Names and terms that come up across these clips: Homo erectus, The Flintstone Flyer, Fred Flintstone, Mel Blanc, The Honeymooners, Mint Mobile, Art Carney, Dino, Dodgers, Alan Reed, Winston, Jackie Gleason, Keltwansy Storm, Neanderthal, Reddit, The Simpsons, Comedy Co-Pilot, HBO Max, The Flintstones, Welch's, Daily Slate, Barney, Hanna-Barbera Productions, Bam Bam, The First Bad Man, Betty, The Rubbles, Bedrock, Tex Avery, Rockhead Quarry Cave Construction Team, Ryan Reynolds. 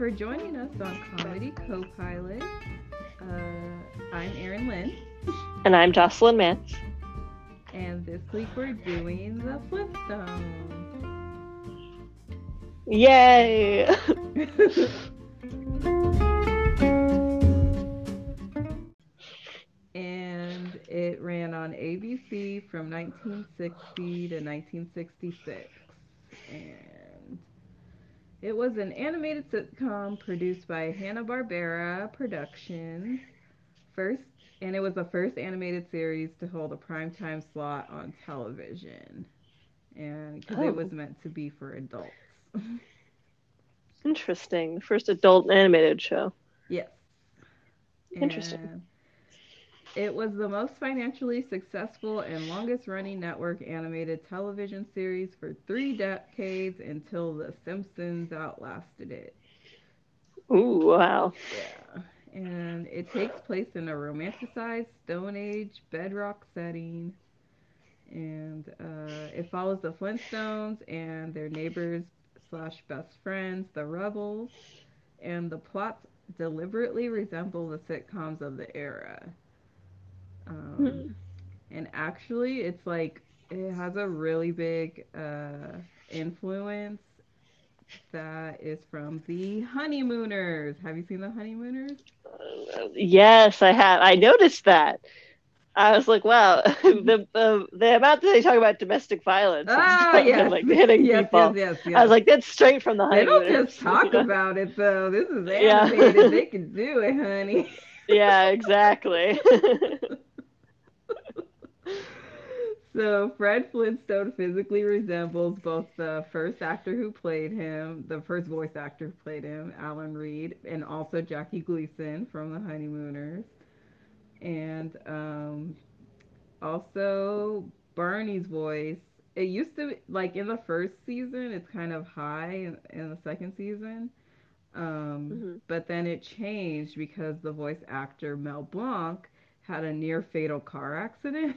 for joining us on Comedy Co-Pilot. I'm Erin Lynn. And I'm Jocelyn Mintz. And this week we're doing The Flintstones. Yay! And it ran on ABC from 1960 to 1966. And it was an animated sitcom produced by Hanna-Barbera Productions. And it was the first animated series to hold a primetime slot on television. And because it was meant to be for adults. Interesting. The first adult animated show. Yes. Interesting. And it was the most financially successful and longest-running network animated television series for 3 decades until The Simpsons outlasted it. Ooh, wow. Yeah. And it takes place in a romanticized Stone Age bedrock setting. And it follows the Flintstones and their neighbors / best friends, the Rubbles. And the plots deliberately resemble the sitcoms of the era. And actually, it's like, it has a really big influence that is from The Honeymooners. Have you seen The Honeymooners? Yes, I have. I noticed that. I was like, wow, the amount that they talk about domestic violence. Like hitting people. Yes. I was like, that's straight from The Honeymooners. They don't just talk about it, though. This is animated. Yeah. They can do it, honey. Yeah, exactly. So Fred Flintstone physically resembles both the first actor who played him, the first voice actor who played him, Alan Reed, and also Jackie Gleason from The Honeymooners. And also Barney's voice. It used to, like in the first season, it's kind of high in the second season. But then it changed because the voice actor Mel Blanc had a near fatal car accident.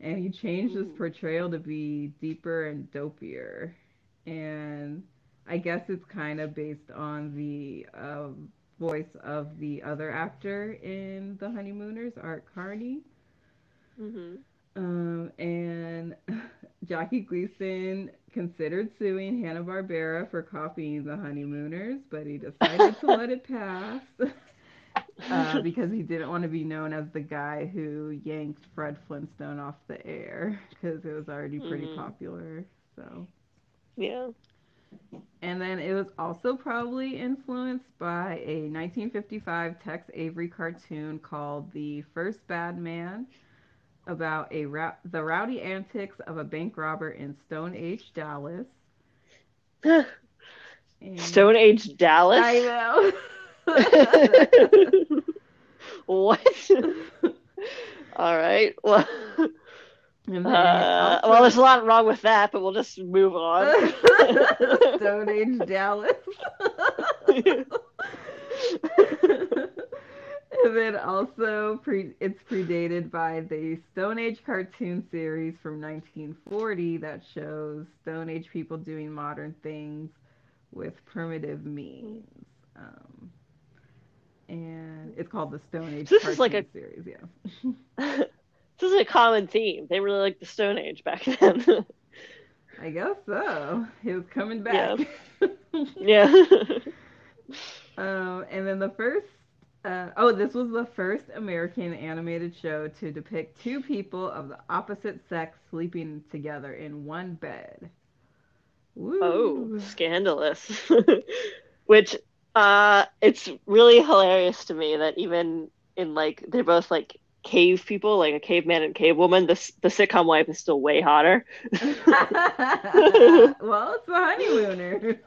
And he changed his portrayal to be deeper and dopier. And I guess it's kind of based on the voice of the other actor in The Honeymooners, Art Carney. And Jackie Gleason considered suing Hanna-Barbera for copying The Honeymooners, but he decided to let it pass. Because he didn't want to be known as the guy who yanked Fred Flintstone off the air, because it was already pretty popular. So, yeah. And then it was also probably influenced by a 1955 Tex Avery cartoon called The First Bad Man, about the rowdy antics of a bank robber in Stone Age Dallas. Stone Age Dallas? I know. What? All right. Well, well, there's a lot wrong with that, but we'll just move on. Stone Age Dallas. And then also, it's predated by the Stone Age cartoon series from 1940 that shows Stone Age people doing modern things with primitive means. And it's called the Stone Age cartoon series, yeah. This is a common theme. They really liked the Stone Age back then. I guess so. It was coming back. Yeah. And then this was the first American animated show to depict two people of the opposite sex sleeping together in one bed. Woo. Oh, scandalous. Which... it's really hilarious to me that even in, like, they're both, like, cave people, like a caveman and cave woman, the sitcom wife is still way hotter. Well, it's the honeymooner.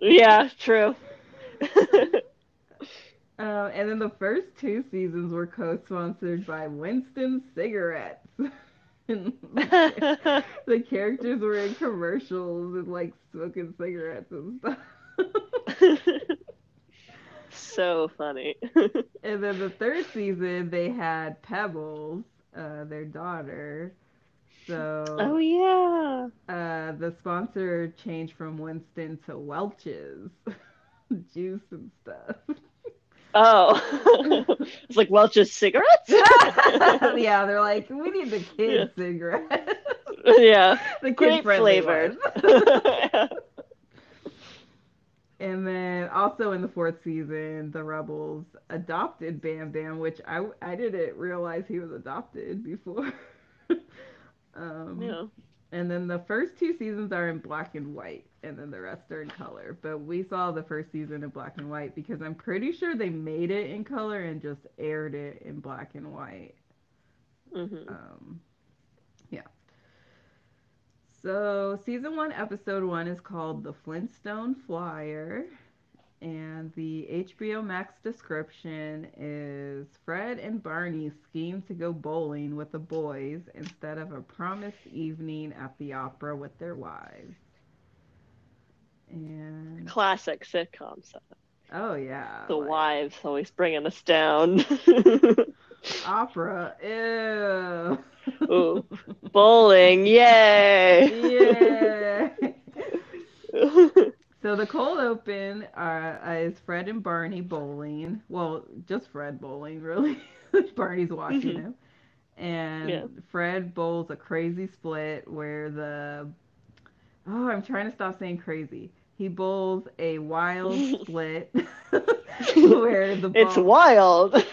Yeah, true. And then the first 2 seasons were co-sponsored by Winston cigarettes. The characters were in commercials and, like, smoking cigarettes and stuff. So funny. And then the 3rd season they had Pebbles, their daughter. So the sponsor changed from Winston to Welch's. juice and stuff. Oh. It's like Welch's cigarettes? Yeah, they're like, we need the kid cigarettes. Yeah. The kid flavored. And then also in the fourth season, the Rubbles adopted Bam Bam, which I didn't realize he was adopted before. Yeah. And then the first two seasons are in black and white, and then the rest are in color. But we saw the first season in black and white because I'm pretty sure they made it in color and just aired it in black and white. Mm-hmm. Yeah. So season 1, episode 1 is called The Flintstone Flyer. And the HBO Max description is Fred and Barney scheme to go bowling with the boys instead of a promised evening at the opera with their wives. And classic sitcom stuff. Oh, yeah. The wives always bringing us down. Opera, ew. Ooh. Bowling, yay! Yay! So the cold open is Fred and Barney bowling. Well, just Fred bowling, really. Barney's watching him. And Fred bowls a crazy split where the... Oh, I'm trying to stop saying crazy. He bowls a wild split where the ball... It's wild!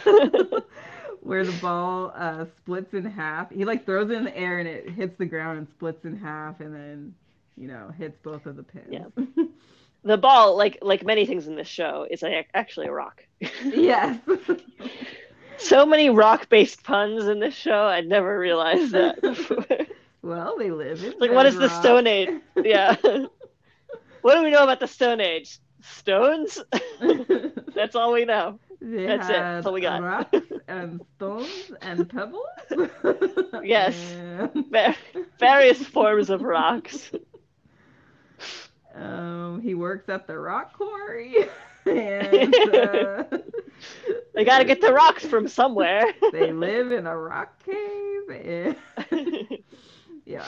Where the ball splits in half. He, like, throws it in the air and it hits the ground and splits in half and then, you know, hits both of the pins. Yeah. The ball, like many things in this show, is actually a rock. Yes. So many rock-based puns in this show. I never realized that before. Well, they live in what is rock. The Stone Age? Yeah. What do we know about the Stone Age? Stones? That's all we know. That's all we got. Rocks and stones and pebbles? Yes. And... various forms of rocks. He works at the rock quarry. And, they gotta get the rocks from somewhere. They live in a rock cave. And... yeah.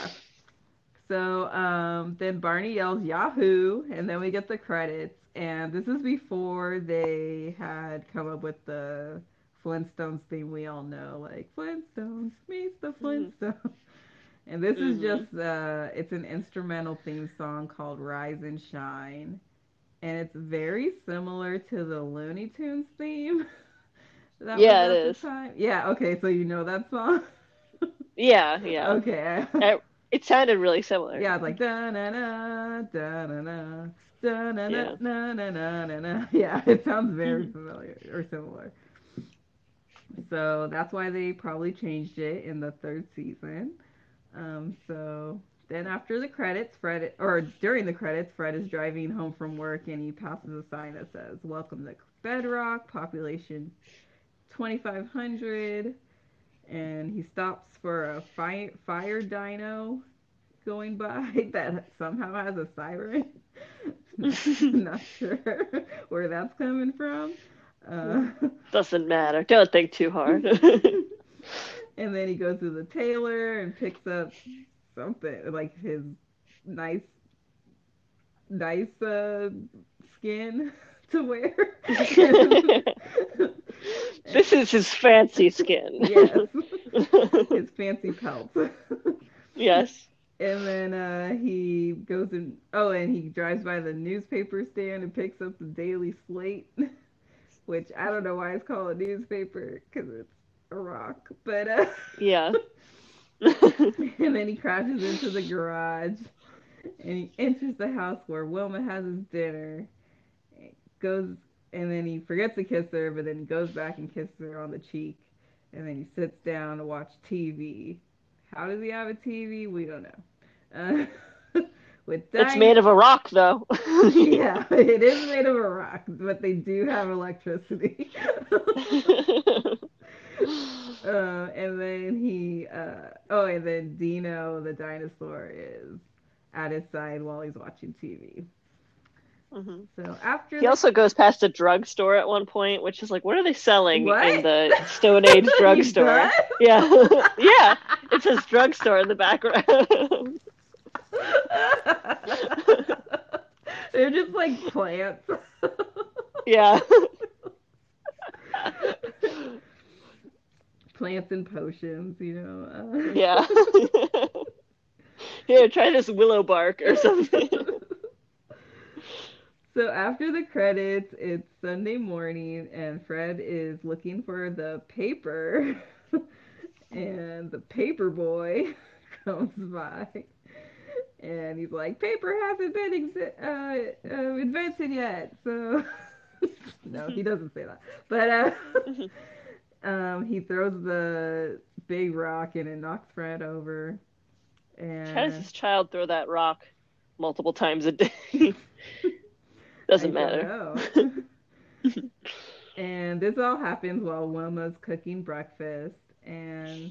So then Barney yells, Yahoo! And then we get the credits. And this is before they had come up with the Flintstones theme we all know. Like, Flintstones meets the Flintstones. And this is just, it's an instrumental theme song called Rise and Shine. And it's very similar to the Looney Tunes theme. That yeah, it is. Time. Yeah, okay, so you know that song? yeah. Okay. It sounded really similar. Yeah, it's like, da-na-na, da-na-na. Na, na, yeah. Na, na, na, na, na. Yeah, it sounds very familiar or similar. So that's why they probably changed it in the third season. So then after the credits, during the credits, Fred is driving home from work and he passes a sign that says, "Welcome to Bedrock, population 2,500." And he stops for a fire dino going by that somehow has a siren. Not sure where that's coming from. Doesn't matter. Don't think too hard. And then he goes to the tailor and picks up something like his nice skin to wear. This is his fancy skin. Yes, his fancy pelt. Yes. And then he goes and he drives by the newspaper stand and picks up the Daily Slate, which I don't know why it's called a newspaper because it's a rock. But yeah. And then he crashes into the garage, and he enters the house where Wilma has his dinner. Goes and then he forgets to kiss her, but then he goes back and kisses her on the cheek, and then he sits down to watch TV. How does he have a TV? We don't know. It's made of a rock, though. Yeah, it is made of a rock, but they do have electricity. And then he... and then Dino, the dinosaur, is at his side while he's watching TV. Mm-hmm. So after he also goes past a drugstore at one point, which is like, what are they selling in the Stone Age drugstore? Yeah, yeah. It says drugstore in the background. They're just like plants. Yeah. Plants and potions, you know. Yeah. Here, try this willow bark or something. So after the credits, it's Sunday morning, and Fred is looking for the paper, and the paper boy comes by, and he's like, paper hasn't been invented yet, so, no, he doesn't say that, but he throws the big rock in and knocks Fred over. And how does this child throw that rock multiple times a day? Doesn't matter. And this all happens while Wilma's cooking breakfast. And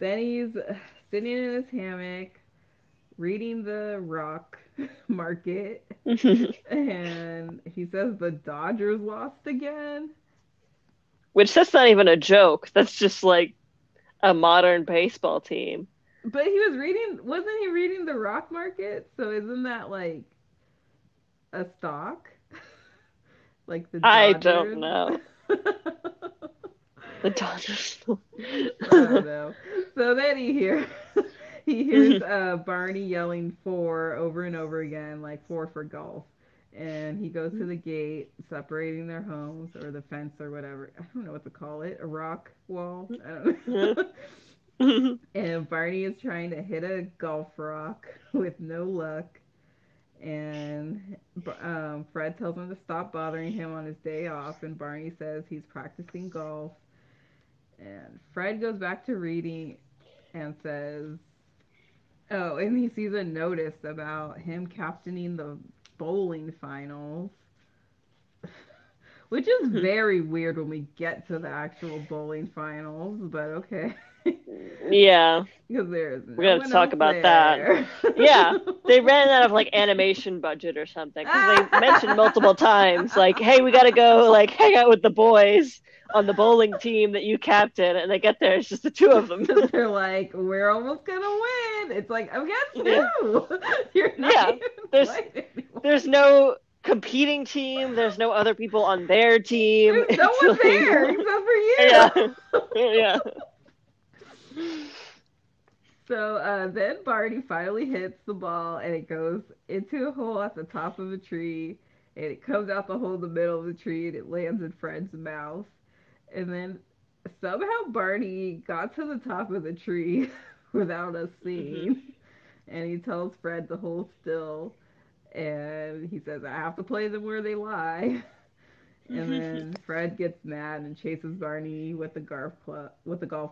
then he's sitting in his hammock, reading the rock market. And he says the Dodgers lost again. Which, that's not even a joke. That's just like a modern baseball team. But he was reading, wasn't he reading the rock market? So isn't that like a stock? Like the Dodgers? I don't know. The Dodgers. I don't know. So then he hears Barney yelling four over and over again, like four for golf. And he goes to the gate separating their homes or the fence or whatever. I don't know what to call it. A rock wall? I don't know. And Barney is trying to hit a golf rock with no luck. And Fred tells him to stop bothering him on his day off, and Barney says he's practicing golf. And Fred goes back to reading and says, oh, and he sees a notice about him captaining the bowling finals, which is very weird when we get to the actual bowling finals, but okay. Yeah, because there's no, we're gonna talk about there. That. Yeah, they ran out of like animation budget or something. Because they mentioned multiple times, like, "Hey, we gotta go, like, hang out with the boys on the bowling team that you captain." And they get there, it's just the two of them. They're like, "We're almost gonna win." It's like, I guess no, you're not. Yeah, there's no competing team. There's no other people on their team. There's no one like, there except for you. Yeah. So then Barney finally hits the ball, and it goes into a hole at the top of a tree, and it comes out the hole in the middle of the tree, and it lands in Fred's mouth. And then somehow Barney got to the top of the tree without us seeing, and he tells Fred to hold still, and he says, I have to play them where they lie. And then Fred gets mad and chases Barney with the golf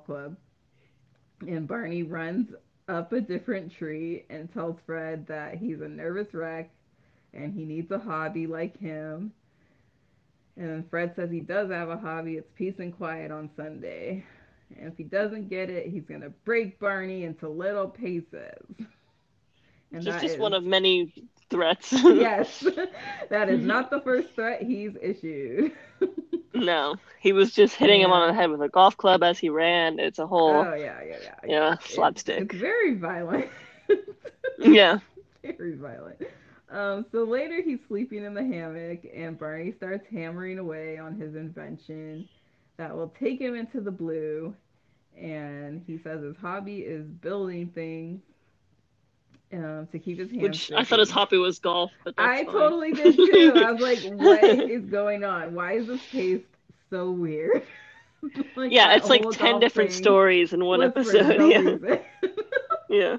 club. And Barney runs up a different tree and tells Fred that he's a nervous wreck and he needs a hobby like him. And then Fred says he does have a hobby. It's peace and quiet on Sunday. And if he doesn't get it, he's going to break Barney into little pieces. And it's just one of many threats. Yes. That is not the first threat he's issued. No, he was just hitting him on the head with a golf club as he ran. It's a whole, slapstick. It's very violent. Yeah. Very violent. So later he's sleeping in the hammock, and Barney starts hammering away on his invention that will take him into the blue. And he says his hobby is building things to keep his hands. Which I thought his hobby was golf. But that's I fine. Totally did too. I was like, what is going on? Why is this case so weird? Like, yeah, it's like 10 different stories in one episode. No yeah.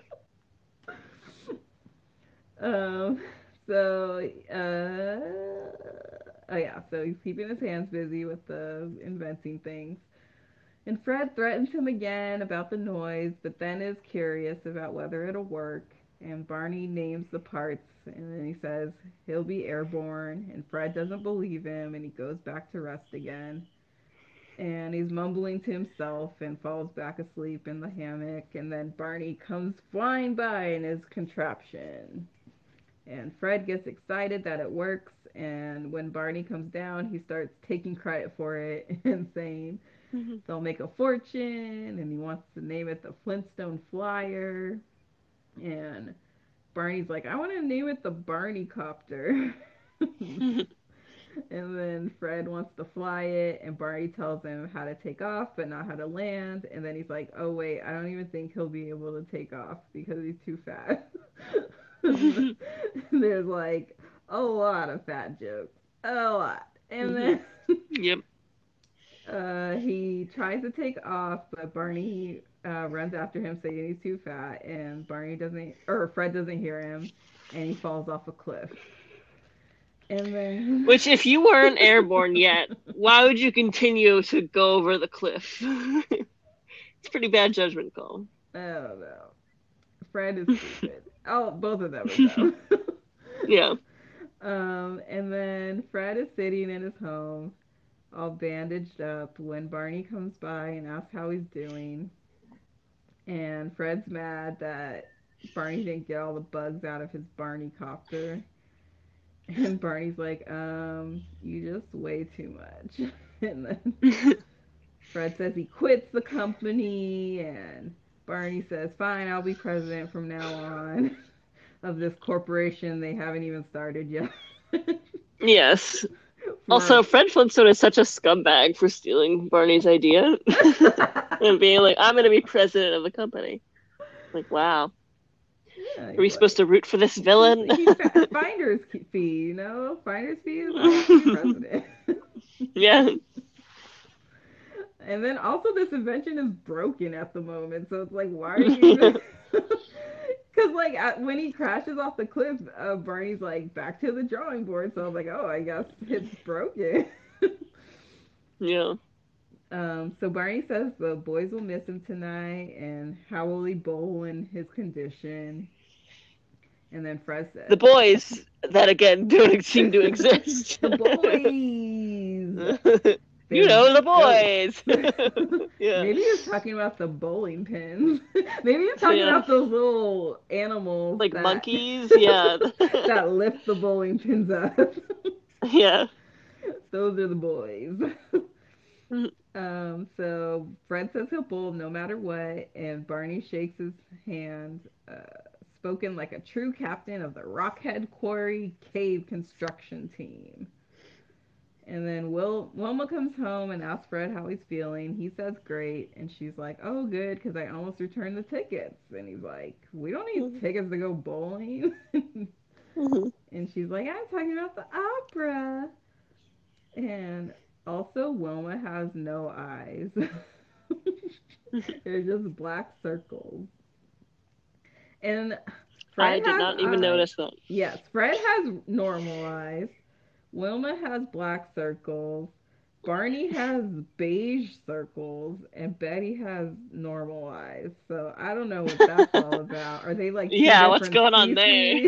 So he's keeping his hands busy with the inventing things. And Fred threatens him again about the noise, but then is curious about whether it'll work. And Barney names the parts, and then he says he'll be airborne, and Fred doesn't believe him, and he goes back to rest again. And he's mumbling to himself and falls back asleep in the hammock, and then Barney comes flying by in his contraption. And Fred gets excited that it works, and when Barney comes down, he starts taking credit for it and saying they'll make a fortune, and he wants to name it the Flintstone Flyer. And Barney's like, I want to name it the Barney Copter. And then Fred wants to fly it, and Barney tells him how to take off, but not how to land. And then he's like, oh, wait, I don't even think he'll be able to take off because he's too fat. There's, like, a lot of fat jokes. A lot. And then... Yep. He tries to take off, but Barney runs after him saying he's too fat, and Fred doesn't hear him, and he falls off a cliff. And then... Which, if you weren't airborne yet, why would you continue to go over the cliff? It's a pretty bad judgment call. Oh, no. Fred is stupid. Oh, both of them are dumb. Yeah. And then Fred is sitting in his home, all bandaged up, when Barney comes by and asks how he's doing. And Fred's mad that Barney didn't get all the bugs out of his Barney copter. And Barney's like, you just weigh too much. And then Fred says he quits the company, and Barney says, fine, I'll be president from now on of this corporation they haven't even started yet. Yes. Also, Fred Flintstone is such a scumbag for stealing Barney's idea and being like, I'm going to be president of the company. Like, wow. Yeah, are we supposed to root for this villain? Finder's fee, you know? Finder's fee is president. Yeah. And then also this invention is broken at the moment, so it's like, why are you... Because, like, when he crashes off the cliff, Barney's like, back to the drawing board, so I was like, oh, I guess it's broken. Yeah. So Barney says the boys will miss him tonight, and how will he bowl in his condition? And then Fred says... The boys, that again, don't seem to exist. The boys! You know, the boys! Yeah. Maybe he was talking about the bowling pins. Maybe he was talking about those little animals. Like monkeys? Yeah. That lift the bowling pins up. Yeah. Those are the boys. So Fred says he'll bowl no matter what, and Barney shakes his hand, spoken like a true captain of the Rockhead Quarry Cave Construction Team. And then Wilma comes home and asks Fred how he's feeling. He says great, and she's like, oh, good, because I almost returned the tickets. And he's like, we don't need tickets to go bowling. And she's like, I'm talking about the opera. And... Also, Wilma has no eyes. They're just black circles. And Fred I did not even notice that. Yes, Fred has normal eyes. Wilma has black circles. Barney has beige circles. And Betty has normal eyes. So I don't know what that's all about. Are they like what's going on there?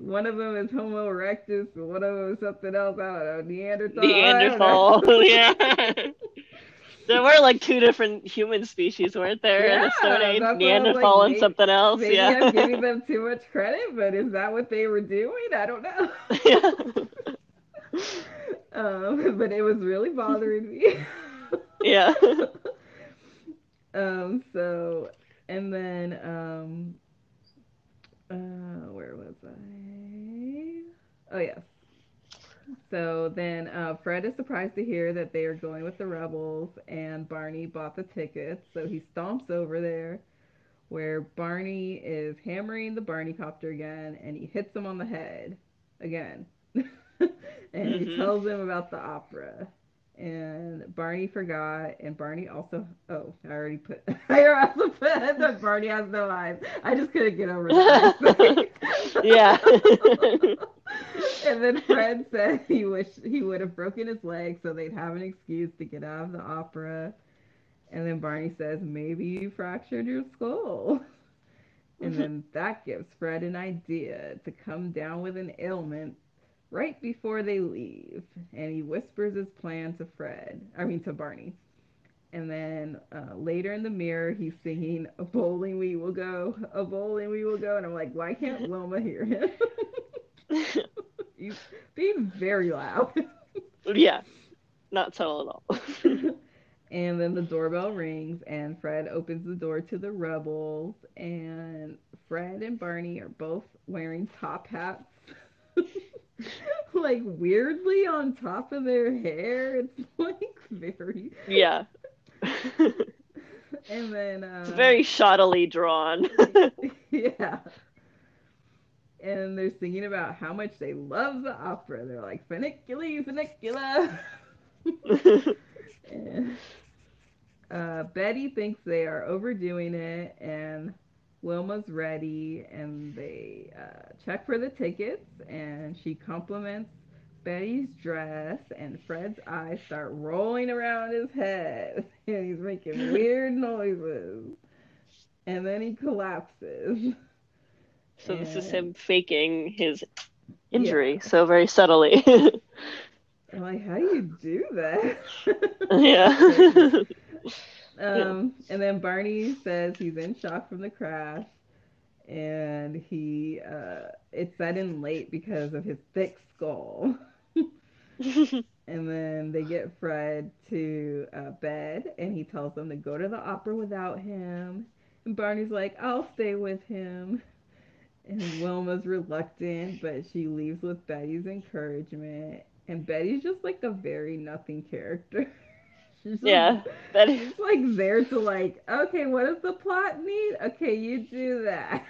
One of them is Homo erectus, and one of them is something else. I don't know, Neanderthal. Yeah. There were like two different human species, weren't there? Yeah, in the Stone Age, Neanderthal and something else. Maybe I'm giving them too much credit, but is that what they were doing? I don't know. Yeah. But it was really bothering me. Yeah. So, and then where was I? Oh, yes. So then Fred is surprised to hear that they are going with the Rubbles, and Barney bought the tickets, so he stomps over there where Barney is hammering the Barney copter again, and he hits him on the head again. And he tells him about the opera. And Barney forgot, and Barney also... Oh, I also put that Barney has no eyes. I just couldn't get over that. Yeah. And then Fred said he wished he would have broken his leg so they'd have an excuse to get out of the opera. And then Barney says, maybe you fractured your skull. And then that gives Fred an idea to come down with an ailment right before they leave, and he whispers his plan to Barney. And then later in the mirror, he's singing, a bowling we will go, a bowling we will go. And I'm like, why can't Wilma hear him? He's being very loud. Yeah, not so at all. And then the doorbell rings, and Fred opens the door to the Rubbles, and Fred and Barney are both wearing top hats. like weirdly on top of their hair. It's like very yeah. And then it's very shoddily drawn. Yeah. And they're singing about how much they love the opera. They're like, "Funiculi, funicula." And, Betty thinks they are overdoing it, and Wilma's ready, and they check for the tickets, and she compliments Betty's dress, and Fred's eyes start rolling around his head, and he's making weird noises, and then he collapses. So and... this is him faking his injury, yeah. So very subtly. I'm like, how do you do that? Yeah. And then Barney says he's in shock from the crash, and he it's set in late because of his thick skull. And then they get Fred to bed, and he tells them to go to the opera without him, and Barney's like, I'll stay with him. And Wilma's reluctant, but she leaves with Betty's encouragement. And Betty's just like a very nothing character. She's yeah. Betty's like there to like, okay, what does the plot need? Okay, you do that.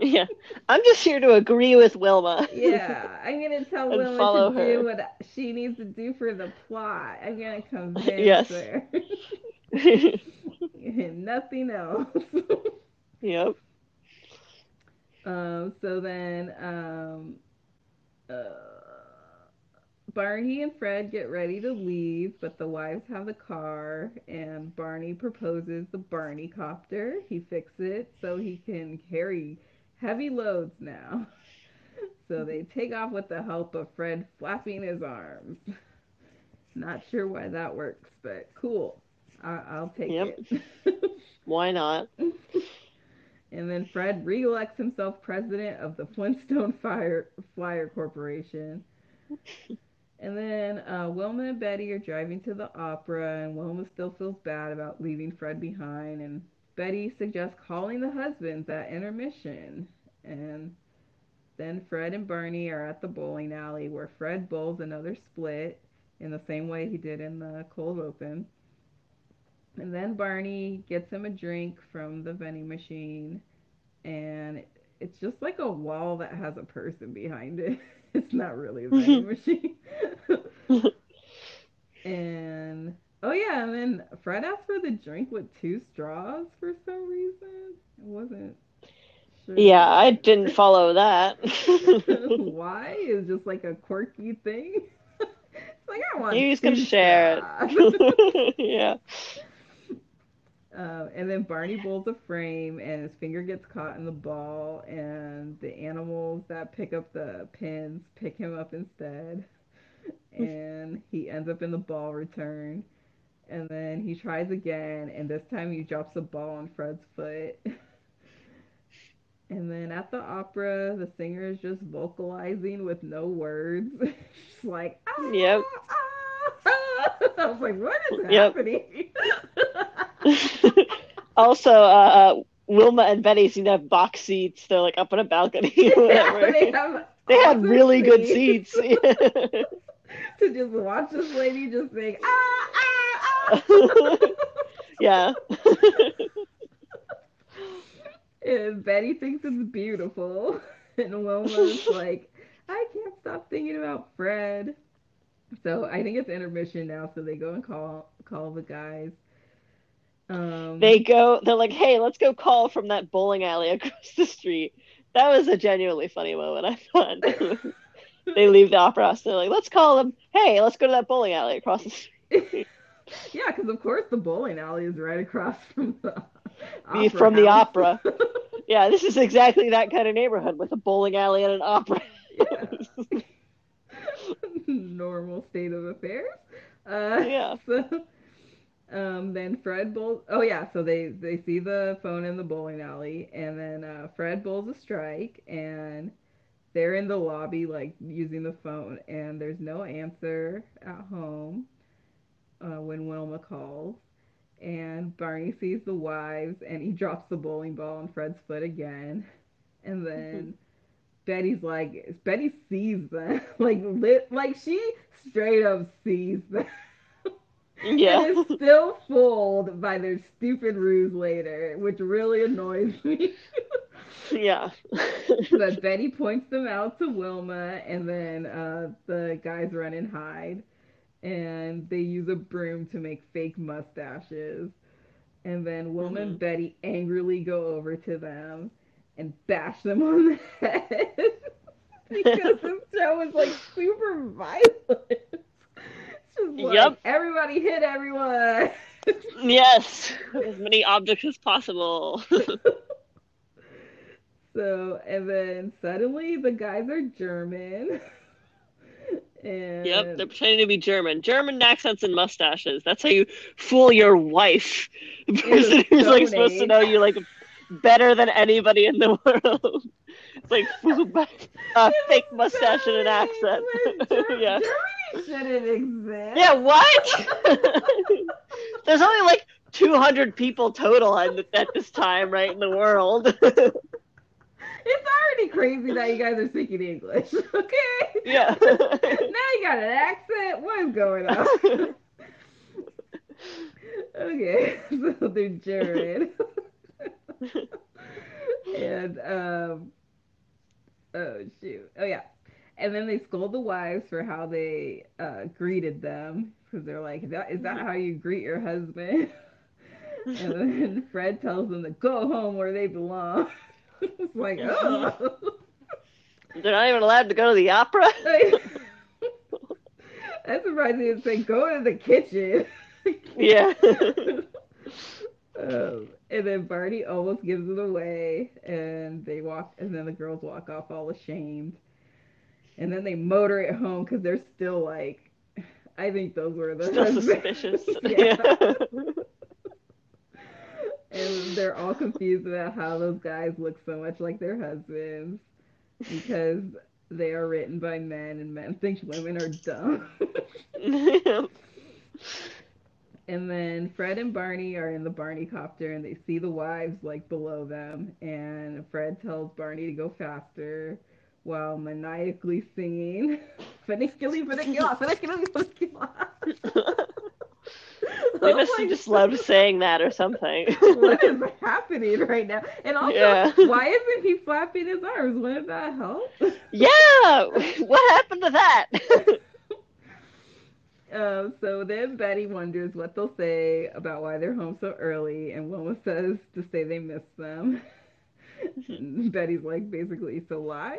Yeah. I'm just here to agree with Wilma. Yeah. I'm going to tell Wilma to do what she needs to do for the plot. I'm going to convince yes. her. And nothing else. Yep. So then Barney and Fred get ready to leave, but the wives have the car, and Barney proposes the Barney copter. He fixes it so he can carry heavy loads now. So they take off with the help of Fred flapping his arms. Not sure why that works, but cool. I'll take yep. it. Why not? And then Fred re-elects himself president of the Flintstone Flyer Corporation. And then Wilma and Betty are driving to the opera, and Wilma still feels bad about leaving Fred behind. And Betty suggests calling the husbands at intermission. And then Fred and Barney are at the bowling alley, where Fred bowls another split in the same way he did in the cold open. And then Barney gets him a drink from the vending machine, and it's just like a wall that has a person behind it. It's not really a vending machine. And, oh yeah, and then Fred asked for the drink with 2 straws for some reason. It wasn't sure. Yeah, I didn't follow that. Why? It's just like a quirky thing. It's like, I want to. You just can share it. Yeah. And then Barney bowls a frame, and his finger gets caught in the ball, and the animals that pick up the pins pick him up instead, and he ends up in the ball return. And then he tries again, and this time he drops the ball on Fred's foot. And then at the opera, the singer is just vocalizing with no words. She's like, ah, yep. ah. I was like, what is yep. happening? Also, Wilma and Betty seem to have box seats. They're like up on a balcony. Yeah, whatever. They had really good seats. To just watch this lady just saying, ah, ah, ah. Yeah. And Betty thinks it's beautiful. And Wilma's like, I can't stop thinking about Fred. So I think it's intermission now. So they go and call the guys. They're like, hey, let's go call from that bowling alley across the street. That was a genuinely funny moment, I thought. They leave the opera house, they're like, let's call them, hey, let's go to that bowling alley across the street. Yeah, because of course the bowling alley is right across from the opera from house. The opera. Yeah, this is exactly that kind of neighborhood with a bowling alley and an opera. Yeah. Normal state of affairs. Yeah. So then Fred bowls. Oh yeah, so they see the phone in the bowling alley, and then Fred bowls a strike, and they're in the lobby like using the phone, and there's no answer at home when Wilma calls, and Barney sees the wives, and he drops the bowling ball on Fred's foot again, and then Betty's like, Betty sees them. like she straight up sees them. Yeah. And is still fooled by their stupid ruse later, which really annoys me. Yeah. But Betty points them out to Wilma, and then the guys run and hide. And they use a broom to make fake mustaches. And then Wilma and Betty angrily go over to them and bash them on the head. Because this show is like super violent. Just like, yep. Everybody hit everyone. Yes. As many objects as possible. So, and then suddenly the guys are German. And... Yep, they're pretending to be German. German accents and mustaches. That's how you fool your wife. The person who's like supposed to know you like better than anybody in the world. It's like fooled by a fake mustache and an accent. Yeah. Germany shouldn't exist. Yeah, what? There's only like 200 people total at this time, right, in the world. It's already crazy that you guys are speaking English, okay? Yeah. Now you got an accent. What's going on? Okay, so they're Jared. And, oh, shoot. Oh, yeah. And then they scold the wives for how they greeted them. Because they're like, is that how you greet your husband? And then Fred tells them to go home where they belong. It's like, oh. They're not even allowed to go to the opera? That surprised me to say, go to the kitchen. Yeah. And then Barney almost gives it away, and they walk, and then the girls walk off all ashamed. And then they motor it home, because they're still like, I think those were the still suspicious. Yeah. And they're all confused about how those guys look so much like their husbands because they are written by men and men think women are dumb. And then Fred and Barney are in the Barney copter and they see the wives like below them. And Fred tells Barney to go faster while maniacally singing "Funiculi, funicula, funiculi, funicula." They must have just loved saying that or something. What is happening right now? And also, Why isn't he flapping his arms? Wouldn't that help? Yeah! What happened to that? So then Betty wonders what they'll say about why they're home so early, and Wilma says to say they miss them. And Betty's like, basically, so why?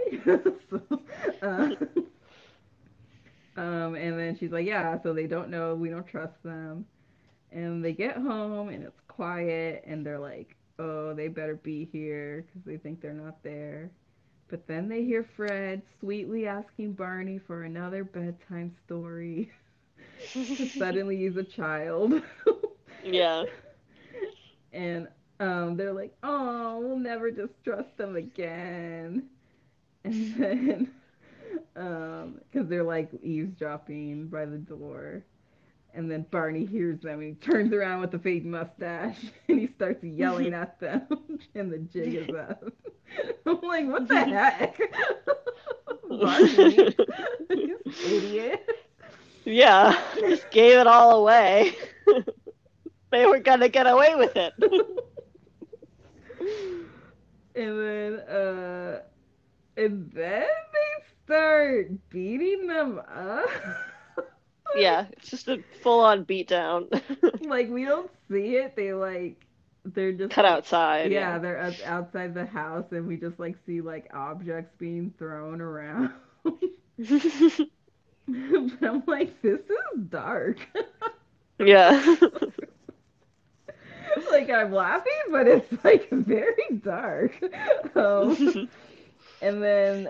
And then she's like, yeah, so they don't know, we don't trust them. And they get home, and it's quiet, and they're like, oh, they better be here, because they think they're not there. But then they hear Fred sweetly asking Barney for another bedtime story. Suddenly he's a child. Yeah. And they're like, oh, we'll never distrust them again. And then, because they're, like, eavesdropping by the door. And then Barney hears them, and he turns around with the fake mustache, and he starts yelling at them, and the jig is up. I'm like, what the heck? Barney, you idiot. Yeah, just gave it all away. They were going to get away with it. And then they start beating them up. Yeah, it's just a full-on beatdown. Like, we don't see it. They, like, they're just... cut outside. Yeah, they're up outside the house, and we just, like, see, like, objects being thrown around. But I'm like, this is dark. Yeah. Like, I'm laughing, but it's, like, very dark. And then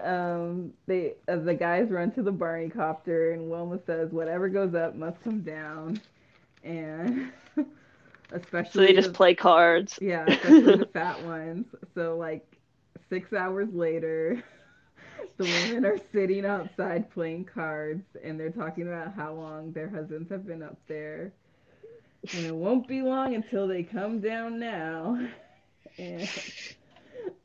the guys run to the Barney copter, and Wilma says, whatever goes up must come down. And especially... So they just play cards. Yeah, especially the fat ones. So, like, 6 hours later, the women are sitting outside playing cards, and they're talking about how long their husbands have been up there. And it won't be long until they come down now. And...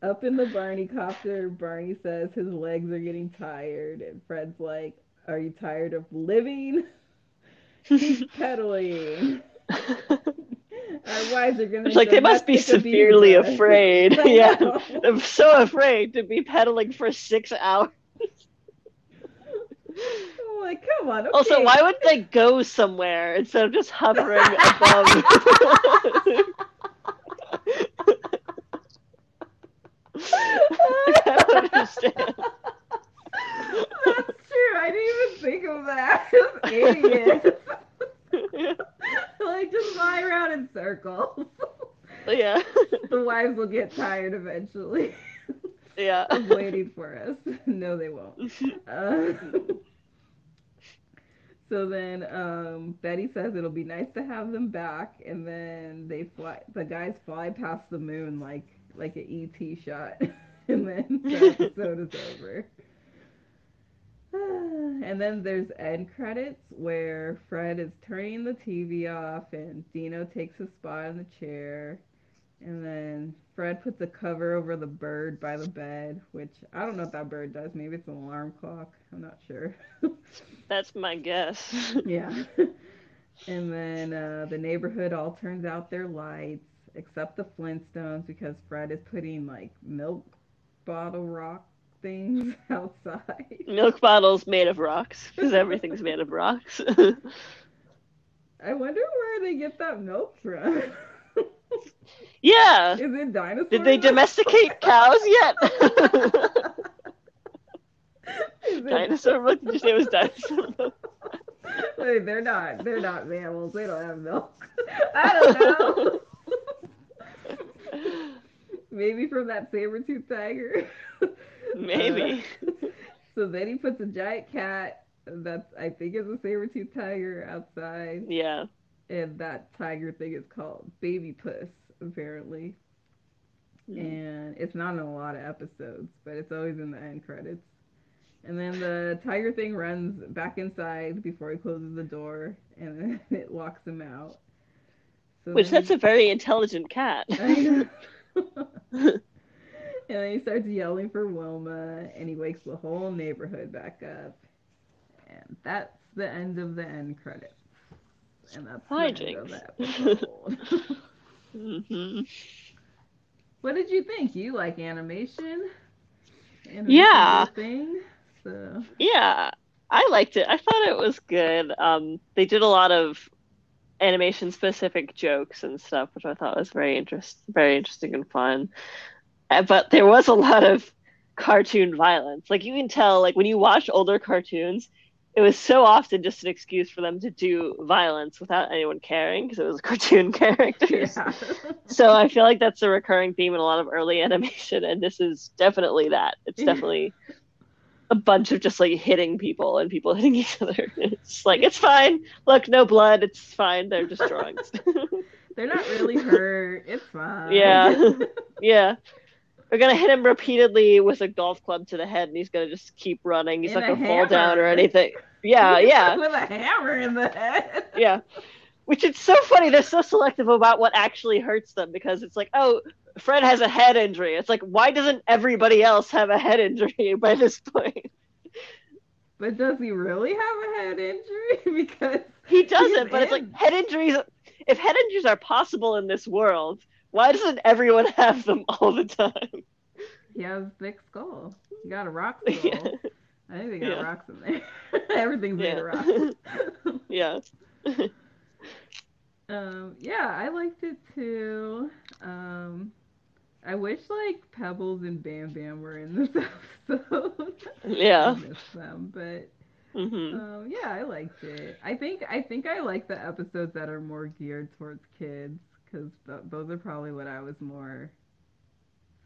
Up in the Barney copter, Barney says his legs are getting tired, and Fred's like, "Are you tired of living? Keep pedaling." Our wives are going to like, they must be severely afraid. Yeah, I'm so afraid to be pedaling for 6 hours. I'm like, come on. Okay. Also, why would they go somewhere instead of just hovering above? I don't understand. That's true. I didn't even think of that. I'm idiot. Yeah. Like, just fly around in circles. Yeah. The wives will get tired eventually. Yeah. Of waiting for us. No, they won't. So then Betty says it'll be nice to have them back, and then the guys fly past the moon like an E.T. shot, and then the episode is over. And then there's end credits where Fred is turning the TV off and Dino takes his spot in the chair, and then Fred puts a cover over the bird by the bed, which I don't know what that bird does. Maybe it's an alarm clock. I'm not sure. That's my guess. Yeah. And then the neighborhood all turns out their lights, except the Flintstones, because Fred is putting, like, milk bottle rock things outside. Milk bottles made of rocks, because everything's made of rocks. I wonder where they get that milk from. Yeah. Is it dinosaur? Did they domesticate cows yet? Dinosaur milk? Did you say it was dinosaur milk? Wait, they're not mammals. They don't have milk. I don't know. Maybe from that saber-toothed tiger. Maybe. So then he puts a giant cat that I think is a saber-toothed tiger outside. Yeah. And that tiger thing is called Baby Puss, apparently. Mm. And it's not in a lot of episodes, but it's always in the end credits. And then the tiger thing runs back inside before he closes the door, and then it locks him out. So that's a very intelligent cat. I know. And then he starts yelling for Wilma, and he wakes the whole neighborhood back up. And that's the end of the end credits. And that's the end of that. Mm-hmm. What did you think? You like animation? Yeah. Thing, so. Yeah, I liked it. I thought it was good. They did a lot of animation-specific jokes and stuff, which I thought was very interesting and fun. But there was a lot of cartoon violence. Like, you can tell, like, when you watch older cartoons, it was so often just an excuse for them to do violence without anyone caring, because it was cartoon characters. Yeah. So I feel like that's a recurring theme in a lot of early animation, and this is definitely that. It's definitely a bunch of just, like, hitting people and people hitting each other. It's like, it's fine. Look, no blood. It's fine. They're just drawings. They're not really hurt. It's fine. Yeah. Yeah. We're going to hit him repeatedly with a golf club to the head, and he's going to just keep running. He's not going to fall down or anything. Yeah, yeah. With a hammer in the head. Yeah. Which, it's so funny. They're so selective about what actually hurts them, because it's like, oh, Fred has a head injury. It's like, why doesn't everybody else have a head injury by this point? But does he really have a head injury? Because he doesn't, but it's like, head injuries, if head injuries are possible in this world, why doesn't everyone have them all the time? He has a thick skull. You got a rock skull. Yeah. I think they got rocks in there. Everything's made of rocks. Yeah. Yeah, I liked it too. I wish, like, Pebbles and Bam Bam were in this episode. Yeah. I miss them, but yeah, I liked it. I think I like the episodes that are more geared towards kids, because those are probably what I was more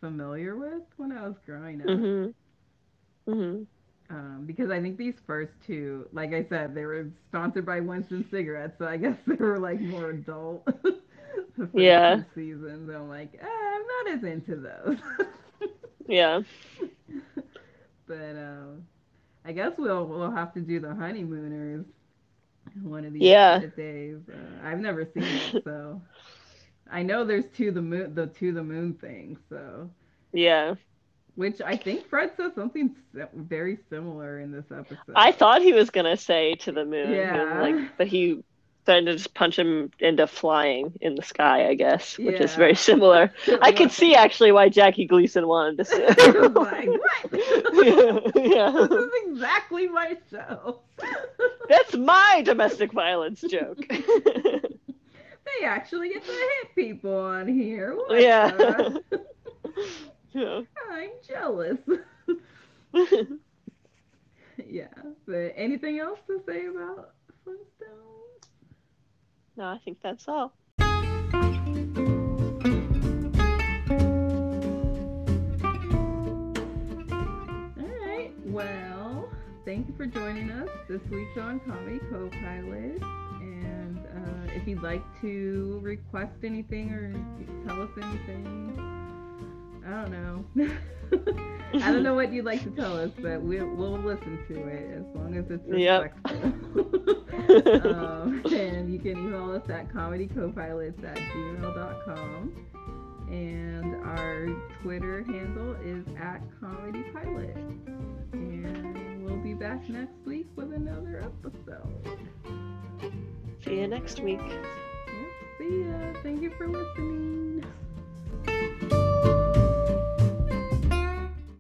familiar with when I was growing up. Mm-hmm. Mm-hmm. Because I think these first two, like I said, they were sponsored by Winston cigarettes, so I guess they were, like, more adult. Yeah. Seasons, I'm like, I'm not as into those. Yeah. But I guess we'll have to do the Honeymooners one of these days. I've never seen it, so I know there's two the moon thing. So Yeah. Which I think Fred said something very similar in this episode. I thought he was going to say to the moon. Yeah. But he started to just punch him into flying in the sky, I guess, which is very similar. I could see actually why Jackie Gleason wanted to say it. Was like, what? This is exactly my show. That's my domestic violence joke. They actually get to hit people on here. What Yeah. I'm jealous. Yeah. But anything else to say about Flintstones? No, I think that's all. All right. Well, thank you for joining us this week on Comedy Co-Pilot. And if you'd like to request anything or tell us anything, I don't know. I don't know what you'd like to tell us, but we'll listen to it as long as it's respectful. Yep. And you can email us at comedycopilots@gmail.com. And our Twitter handle is @comedypilot. And we'll be back next week with another episode. See you next week. Yep, see ya. Thank you for listening.